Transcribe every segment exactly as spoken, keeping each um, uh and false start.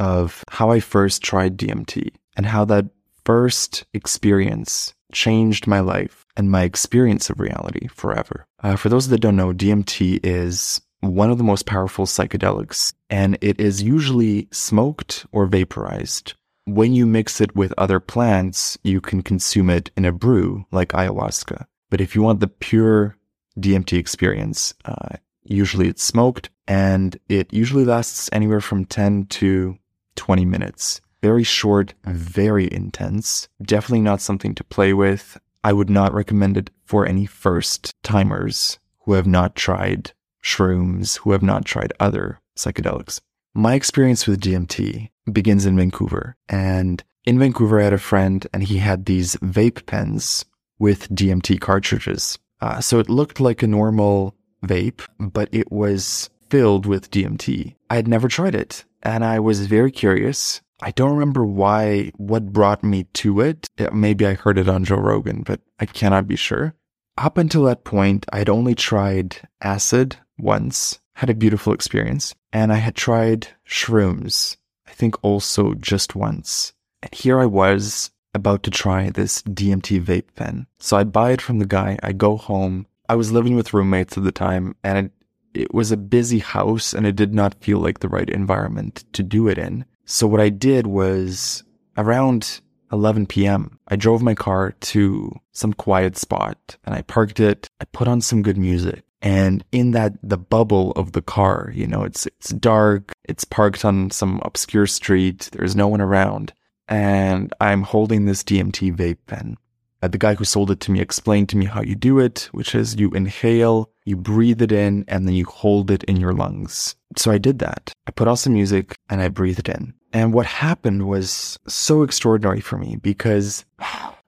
of how I first tried D M T and how that first experience changed my life and my experience of reality forever. Uh, for those that don't know, D M T is one of the most powerful psychedelics, and it is usually smoked or vaporized. When you mix it with other plants, you can consume it in a brew like ayahuasca. But if you want the pure D M T experience, uh, usually it's smoked, and it usually lasts anywhere from ten to twenty minutes. Very short, very intense. Definitely not something to play with. I would not recommend it for any first timers who have not tried shrooms, who have not tried other psychedelics. My experience with D M T begins in Vancouver. And in Vancouver, I had a friend, and he had these vape pens with D M T cartridges. Uh, so it looked like a normal vape, but it was filled with D M T. I had never tried it, and I was very curious. I don't remember why, what brought me to it. Maybe I heard it on Joe Rogan, but I cannot be sure. Up until that point, I had only tried acid once, had a beautiful experience, and I had tried shrooms, I think also just once. And here I was about to try this D M T vape pen. So I buy it from the guy, I go home. I was living with roommates at the time, and it It was a busy house, and it did not feel like the right environment to do it in. So what I did was, around eleven p.m., I drove my car to some quiet spot, and I parked it. I put on some good music, and in that, the bubble of the car, you know, it's it's dark, it's parked on some obscure street, there's no one around, and I'm holding this D M T vape pen. Uh, the guy who sold it to me explained to me how you do it, which is you inhale, you breathe it in, and then you hold it in your lungs. So I did that. I put on some music, and I breathed it in. And what happened was so extraordinary for me because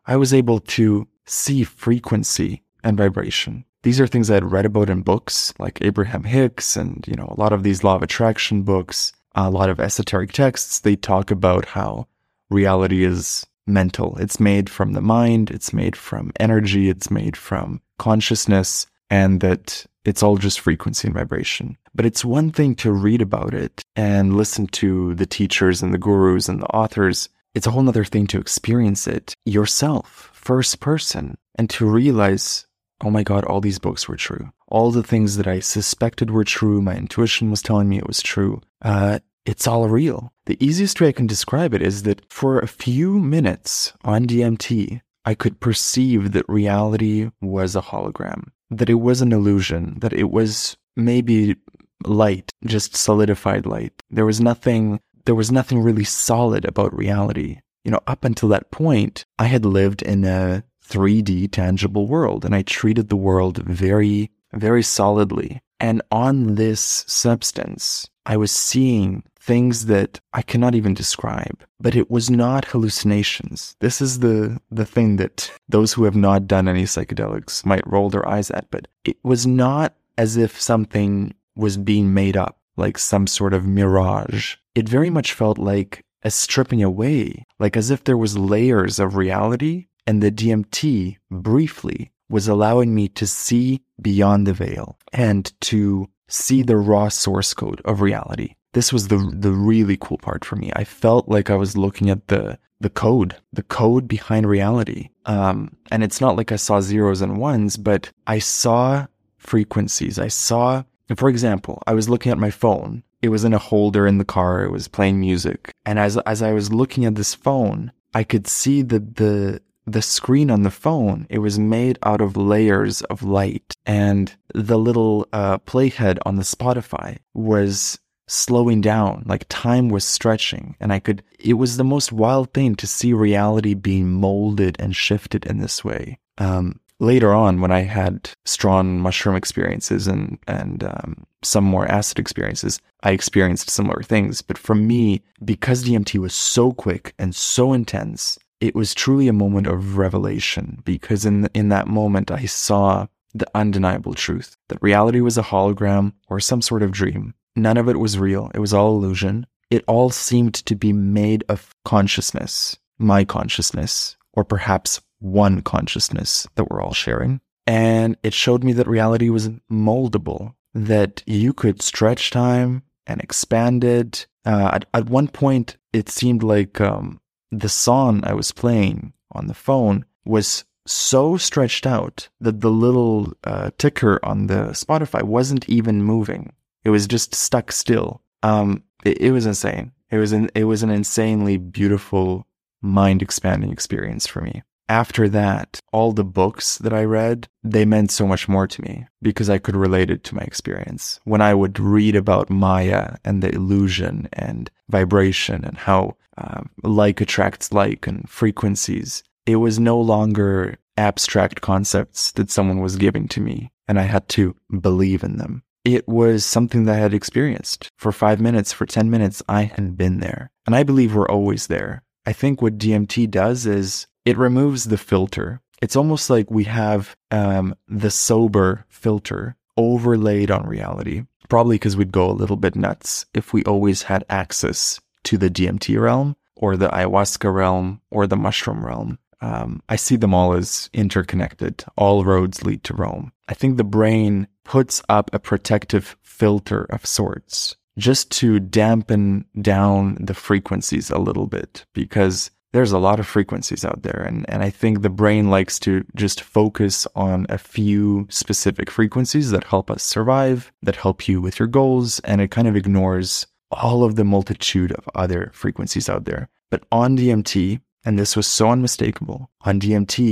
I was able to see frequency and vibration. These are things I had read about in books like Abraham Hicks and, you know, a lot of these Law of Attraction books, a lot of esoteric texts. They talk about how reality is mental. It's made from the mind, it's made from energy, it's made from consciousness, and that it's all just frequency and vibration. But it's one thing to read about it and listen to the teachers and the gurus and the authors. It's a whole other thing to experience it yourself, first person, and to realize, oh my God, all these books were true. All the things that I suspected were true, my intuition was telling me it was true. Uh, it's all real. The easiest way I can describe it is that for a few minutes on D M T, I could perceive that reality was a hologram, that it was an illusion, that it was maybe light, just solidified light. There was nothing, there was nothing really solid about reality. You know, up until that point, I had lived in a three D tangible world, and I treated the world very, very solidly. And on this substance, I was seeing things that I cannot even describe, but it was not hallucinations. This is the, the thing that those who have not done any psychedelics might roll their eyes at, but it was not as if something was being made up, like some sort of mirage. It very much felt like a stripping away, like as if there was layers of reality, and the D M T, briefly, was allowing me to see beyond the veil and to see the raw source code of reality. This was the the really cool part for me. I felt like I was looking at the the code, the code behind reality. Um, and it's not like I saw zeros and ones, but I saw frequencies. I saw, for example, I was looking at my phone. It was in a holder in the car. It was playing music. And as as I was looking at this phone, I could see the the the screen on the phone. It was made out of layers of light. And the little uh, playhead on the Spotify was slowing down, like time was stretching. And I could, it was the most wild thing to see reality being molded and shifted in this way. Um, later on, when I had strong mushroom experiences and, and um, some more acid experiences, I experienced similar things. But for me, because D M T was so quick and so intense, it was truly a moment of revelation, because in the, in that moment, I saw the undeniable truth that reality was a hologram or some sort of dream. None of it was real. It was all illusion. It all seemed to be made of consciousness, my consciousness, or perhaps one consciousness that we're all sharing. And it showed me that reality was moldable, that you could stretch time and expand it. Uh, at, at one point, it seemed like... Um, The song I was playing on the phone was so stretched out that the little uh, ticker on the Spotify wasn't even moving. It was just stuck still. Um, it, it was insane. It was an, it was an insanely beautiful, mind-expanding experience for me. After that, all the books that I read, they meant so much more to me because I could relate it to my experience. When I would read about Maya and the illusion and vibration and how uh, like attracts like and frequencies, it was no longer abstract concepts that someone was giving to me and I had to believe in them. It was something that I had experienced. For five minutes, for ten minutes, I had been there. And I believe we're always there. I think what D M T does is it removes the filter. It's almost like we have um, the sober filter overlaid on reality, probably because we'd go a little bit nuts if we always had access to the D M T realm or the ayahuasca realm or the mushroom realm. Um, I see them all as interconnected. All roads lead to Rome. I think the brain puts up a protective filter of sorts just to dampen down the frequencies a little bit, because there's a lot of frequencies out there, and, and I think the brain likes to just focus on a few specific frequencies that help us survive, that help you with your goals, and it kind of ignores all of the multitude of other frequencies out there. But on D M T, and this was so unmistakable, on D M T,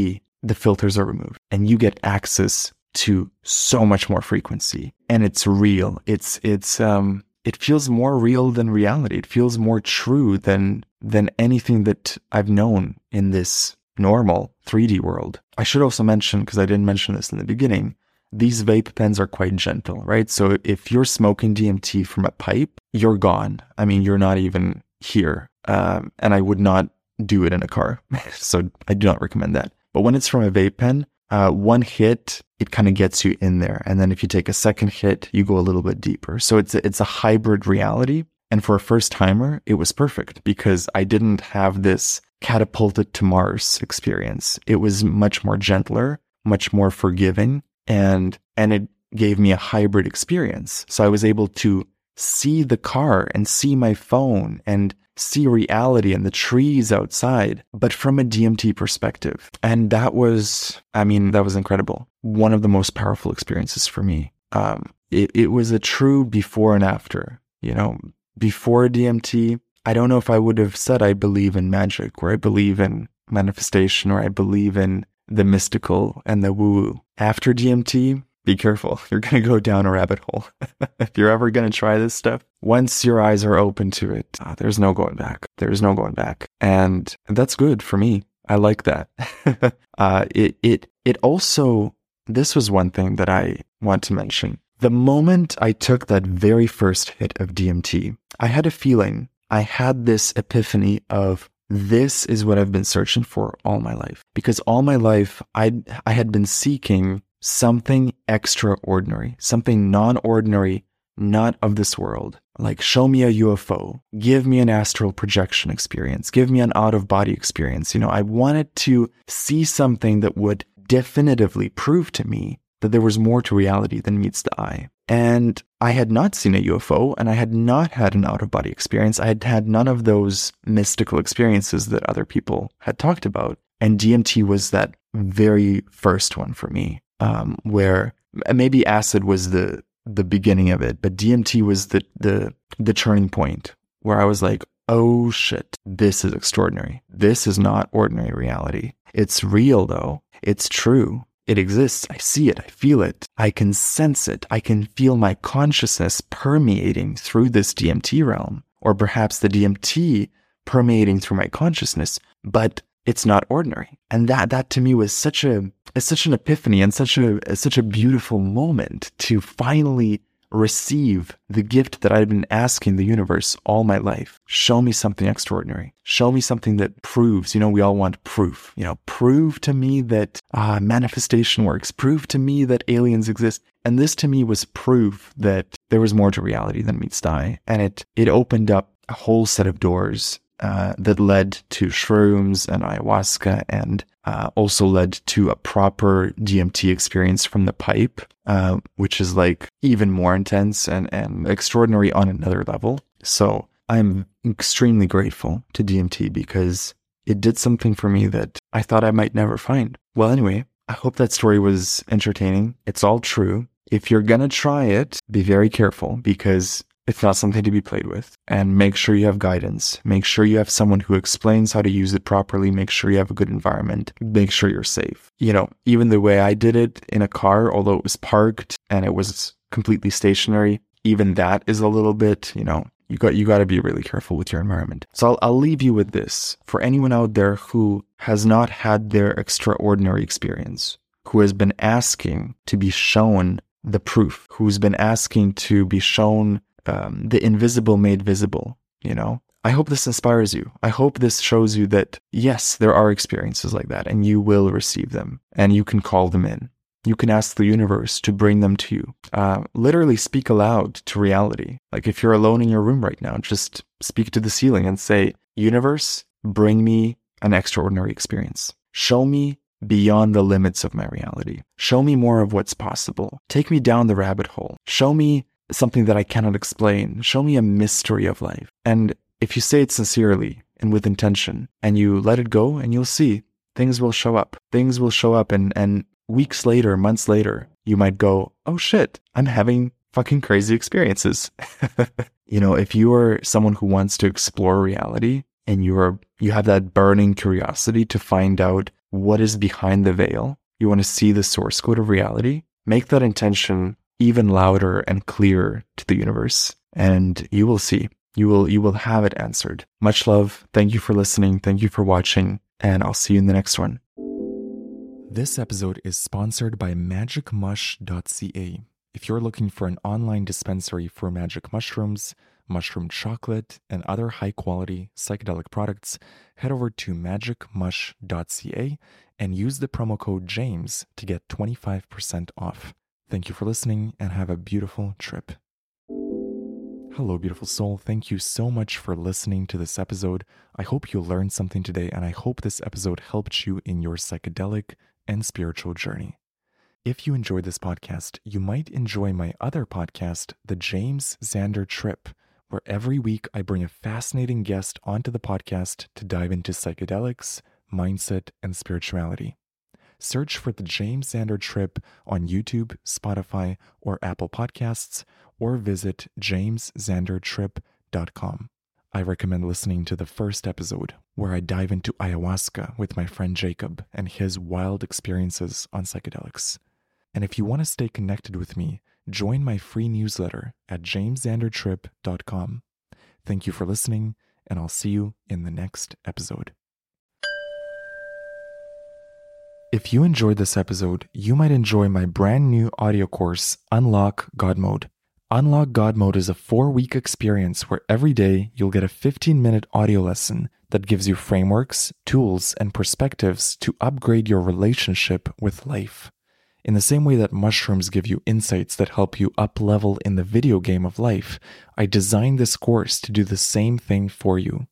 the filters are removed, and you get access to so much more frequency, and it's real. It's, it's, um, it feels more real than reality. It feels more true than... than anything that I've known in this normal three D world. I should also mention, because I didn't mention this in the beginning, these vape pens are quite gentle, right? So if you're smoking D M T from a pipe, you're gone. I mean, you're not even here. Um, and I would not do it in a car. So I do not recommend that. But when it's from a vape pen, uh, one hit, it kind of gets you in there. And then if you take a second hit, you go a little bit deeper. So it's a, it's a hybrid reality. And for a first-timer, it was perfect because I didn't have this catapulted to Mars experience. It was much more gentler, much more forgiving, and and it gave me a hybrid experience. So I was able to see the car and see my phone and see reality and the trees outside, but from a D M T perspective. And that was, I mean, that was incredible. One of the most powerful experiences for me. Um, it, it was a true before and after, you know, before D M T. I don't know if I would have said I believe in magic, or I believe in manifestation, or I believe in the mystical and the woo-woo. After D M T, be careful. You're going to go down a rabbit hole. If you're ever going to try this stuff, once your eyes are open to it, oh, there's no going back. There's no going back. And that's good for me. I like that. uh, it, it, it also, this was one thing that I want to mention. The moment I took that very first hit of D M T, I had a feeling. I had this epiphany of, this is what I've been searching for all my life. Because all my life, I I had been seeking something extraordinary, something non-ordinary, not of this world. Like, show me a U F O, give me an astral projection experience, give me an out-of-body experience. You know, I wanted to see something that would definitively prove to me that there was more to reality than meets the eye. And I had not seen a U F O, and I had not had an out-of-body experience. I had had none of those mystical experiences that other people had talked about. And D M T was that very first one for me, um, where maybe acid was the the beginning of it, but D M T was the the the turning point where I was like, oh shit, this is extraordinary. This is not ordinary reality. It's real though. It's true. It exists. I see it. I feel it. I can sense it. I can feel my consciousness permeating through this D M T realm, or perhaps the D M T permeating through my consciousness, but it's not ordinary. And that, that to me was such a, such an epiphany and such a, such a beautiful moment to finally receive the gift that I've been asking the universe all my life. Show me something extraordinary. Show me something that proves, you know, we all want proof. You know, prove to me that uh, manifestation works. Prove to me that aliens exist. And this to me was proof that there was more to reality than meets the eye. And it, it opened up a whole set of doors uh, that led to shrooms and ayahuasca, and uh, also led to a proper D M T experience from the pipe, uh, which is like even more intense and, and extraordinary on another level. So I'm extremely grateful to D M T because it did something for me that I thought I might never find. Well, anyway, I hope that story was entertaining. It's all true. If you're going to try it, be very careful because it's not something to be played with, and make sure you have guidance. Make sure you have someone who explains how to use it properly. Make sure you have a good environment. Make sure you're safe. You know, even the way I did it in a car, although it was parked and it was completely stationary, even that is a little bit, you know, you got, you got to be really careful with your environment. So I'll, I'll leave you with this. For anyone out there who has not had their extraordinary experience, who has been asking to be shown the proof, who's been asking to be shown Um, the invisible made visible, you know, I hope this inspires you. I hope this shows you that, yes, there are experiences like that, and you will receive them, and you can call them in. You can ask the universe to bring them to you. Uh, literally speak aloud to reality. Like if you're alone in your room right now, just speak to the ceiling and say, universe, bring me an extraordinary experience. Show me beyond the limits of my reality. Show me more of what's possible. Take me down the rabbit hole. Show me something that I cannot explain. Show me a mystery of life. And if you say it sincerely and with intention, and you let it go, and you'll see, things will show up. Things will show up, and, and weeks later, months later, you might go, oh shit, I'm having fucking crazy experiences. You know, if you are someone who wants to explore reality, and you are you have that burning curiosity to find out what is behind the veil, you want to see the source code of reality, make that intention even louder and clearer to the universe, and you will see. You will you will have it answered. Much love. Thank you for listening. Thank you for watching, and I'll see you in the next one. This episode is sponsored by Magic Mush dot C A. If you're looking for an online dispensary for magic mushrooms, mushroom chocolate, and other high-quality psychedelic products, head over to Magic Mush dot C A and use the promo code JAMES to get twenty-five percent off. Thank you for listening, and have a beautiful trip. Hello, beautiful soul. Thank you so much for listening to this episode. I hope you learned something today, and I hope this episode helped you in your psychedelic and spiritual journey. If you enjoyed this podcast, you might enjoy my other podcast, The James Xander Trip, where every week I bring a fascinating guest onto the podcast to dive into psychedelics, mindset, and spirituality. Search for The James Xander Trip on YouTube, Spotify, or Apple Podcasts, or visit james xander trip dot com. I recommend listening to the first episode, where I dive into ayahuasca with my friend Jacob and his wild experiences on psychedelics. And if you want to stay connected with me, join my free newsletter at james xander trip dot com. Thank you for listening, and I'll see you in the next episode. If you enjoyed this episode, you might enjoy my brand new audio course, Unlock God Mode. Unlock God Mode is a four-week experience where every day you'll get a fifteen-minute audio lesson that gives you frameworks, tools, and perspectives to upgrade your relationship with life. In the same way that mushrooms give you insights that help you up-level in the video game of life, I designed this course to do the same thing for you.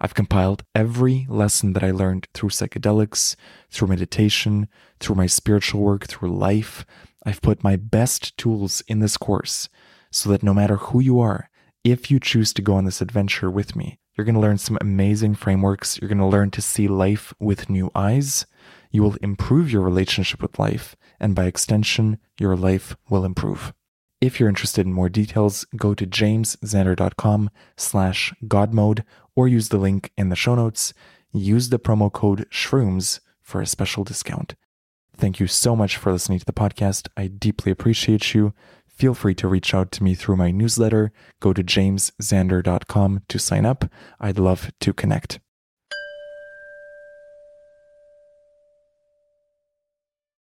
I've compiled every lesson that I learned through psychedelics, through meditation, through my spiritual work, through life. I've put my best tools in this course so that no matter who you are, if you choose to go on this adventure with me, you're going to learn some amazing frameworks. You're going to learn to see life with new eyes. You will improve your relationship with life, and by extension, your life will improve. If you're interested in more details, go to james xander dot com slash godmode or use the link in the show notes. Use the promo code SHROOMS for a special discount. Thank you so much for listening to the podcast. I deeply appreciate you. Feel free to reach out to me through my newsletter. Go to james xander dot com to sign up. I'd love to connect.